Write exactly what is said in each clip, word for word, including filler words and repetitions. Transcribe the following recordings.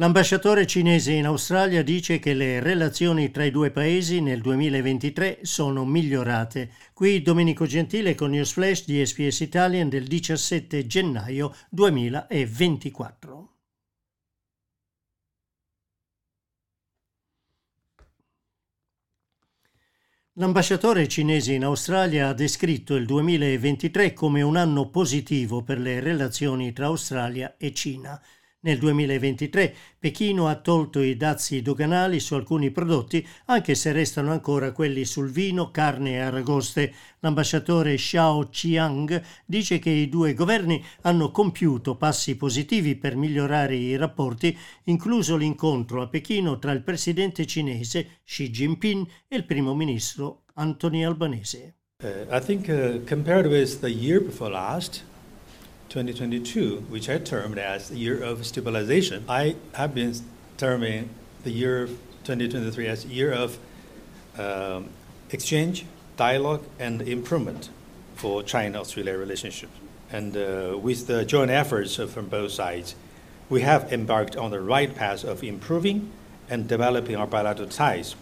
L'ambasciatore cinese in Australia dice che le relazioni tra i due paesi nel duemilaventitré sono migliorate. Qui Domenico Gentile con News Flash di S B S Italian del diciassette gennaio duemilaventiquattro. L'ambasciatore cinese in Australia ha descritto il duemilaventitré come un anno positivo per le relazioni tra Australia e Cina. Nel duemilaventitré Pechino ha tolto i dazi doganali su alcuni prodotti, anche se restano ancora quelli sul vino, carne e aragoste. L'ambasciatore Xiao Qiang dice che i due governi hanno compiuto passi positivi per migliorare i rapporti, incluso l'incontro a Pechino tra il presidente cinese Xi Jinping e il primo ministro Anthony Albanese. Uh, I think uh, compared with the year before last, twenty twenty-two, which I termed as the year of stabilization, I have been terming the year of twenty twenty-three as a year of um, exchange, dialogue, and improvement for China-Australia relationship. And uh, with the joint efforts from both sides, we have embarked on the right path of improving and developing our bilateral ties.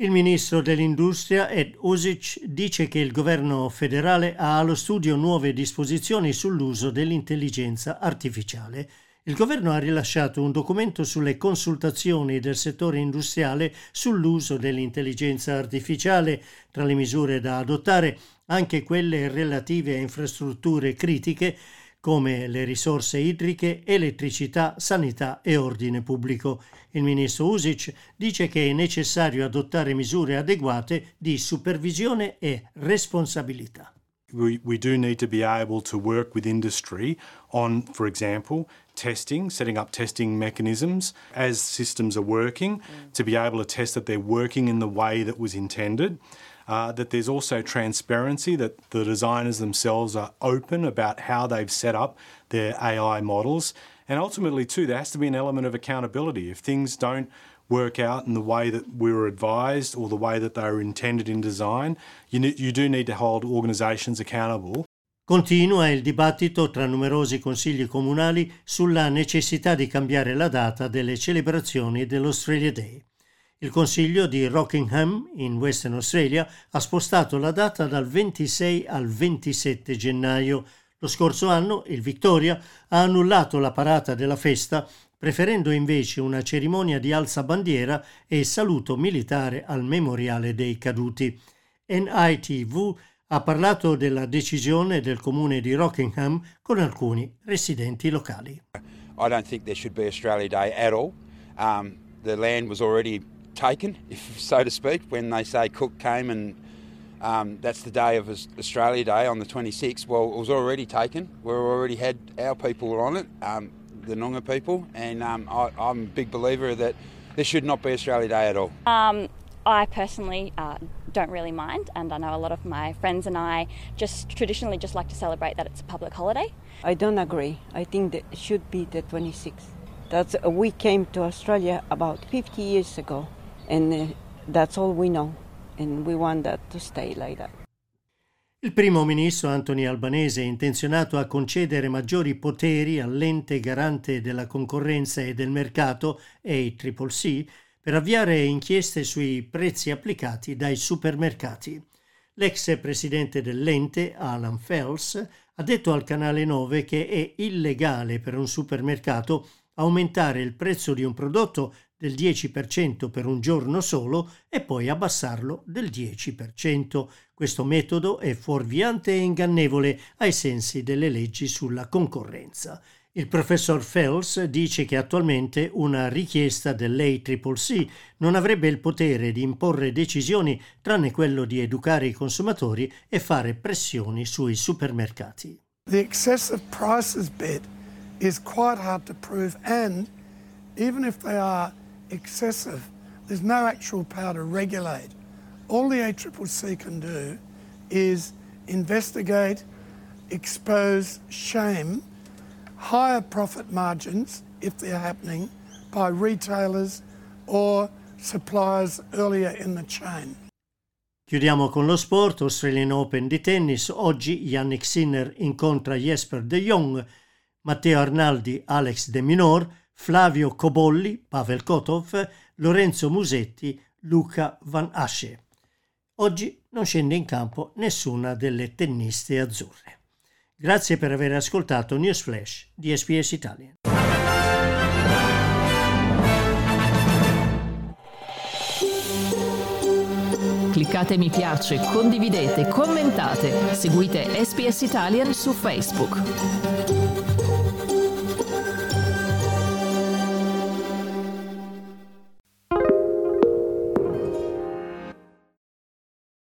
Il ministro dell'Industria Ed Husic dice che il governo federale ha allo studio nuove disposizioni sull'uso dell'intelligenza artificiale. Il governo ha rilasciato un documento sulle consultazioni del settore industriale sull'uso dell'intelligenza artificiale. Tra le misure da adottare, anche quelle relative a infrastrutture critiche come le risorse idriche, elettricità, sanità e ordine pubblico. Il ministro Husic dice che è necessario adottare misure adeguate di supervisione e responsabilità. We, we do need to be able to work with industry on, for example, testing, setting up testing mechanisms as systems are working, to be able to test that they're working in the way that was intended. Uh, that there's also transparency, that the designers themselves are open about how they've set up their A I models. And ultimately, too, there has to be an element of accountability. If things don't work out in the way that we were advised or the way that they were intended in design, you, ne- you do need to hold organisations accountable. Continua il dibattito tra numerosi consigli comunali sulla necessità di cambiare la data delle celebrazioni dell'Australia Day. Il consiglio di Rockingham, in Western Australia, ha spostato la data dal ventisei al ventisette gennaio. Lo scorso anno il Victoria ha annullato la parata della festa, preferendo invece una cerimonia di alzabandiera e saluto militare al memoriale dei caduti. N I T V ha parlato della decisione del comune di Rockingham con alcuni residenti locali. I don't think there should be Australia Day at all. Um, the land was already taken, if so to speak, when they say Cook came and um, that's the day of Australia Day on the twenty-sixth. Well, it was already taken. We already had our people on it, um, the Noongar people, and um, I, I'm a big believer that there should not be Australia Day at all. Um, I personally uh, don't really mind, and I know a lot of my friends and I just traditionally just like to celebrate that it's a public holiday. I don't agree. I think that it should be the twenty-sixth. That's, we came to Australia about fifty years ago. And that's all we know, and we want that to stay like that. Il primo ministro Anthony Albanese è intenzionato a concedere maggiori poteri all'ente garante della concorrenza e del mercato, A C C C, per avviare inchieste sui prezzi applicati dai supermercati. L'ex presidente dell'ente, Alan Fels, ha detto al Canale nove che è illegale per un supermercato aumentare il prezzo di un prodotto del dieci per cento per un giorno solo e poi abbassarlo del dieci per cento. Questo metodo è fuorviante e ingannevole ai sensi delle leggi sulla concorrenza. Il professor Fels dice che attualmente una richiesta dell'A C C C non avrebbe il potere di imporre decisioni tranne quello di educare i consumatori e fare pressioni sui supermercati. The excessive prices bit is quite hard to prove, and even if they are excessive, there's no actual power to regulate. All the A C C C can do is investigate, expose, shame higher profit margins, if they're happening, by retailers or suppliers earlier in the chain. Chiudiamo con lo sport. Australian Open di tennis. Oggi Jannik Sinner incontra Jesper De Jong, Matteo Arnaldi, Alex De Minor, Flavio Cobolli, Pavel Kotov, Lorenzo Musetti, Luca Van Assche. Oggi non scende in campo nessuna delle tenniste azzurre. Grazie per aver ascoltato News Flash di S B S Italian. Cliccate mi piace, condividete, commentate, seguite S B S Italian su Facebook.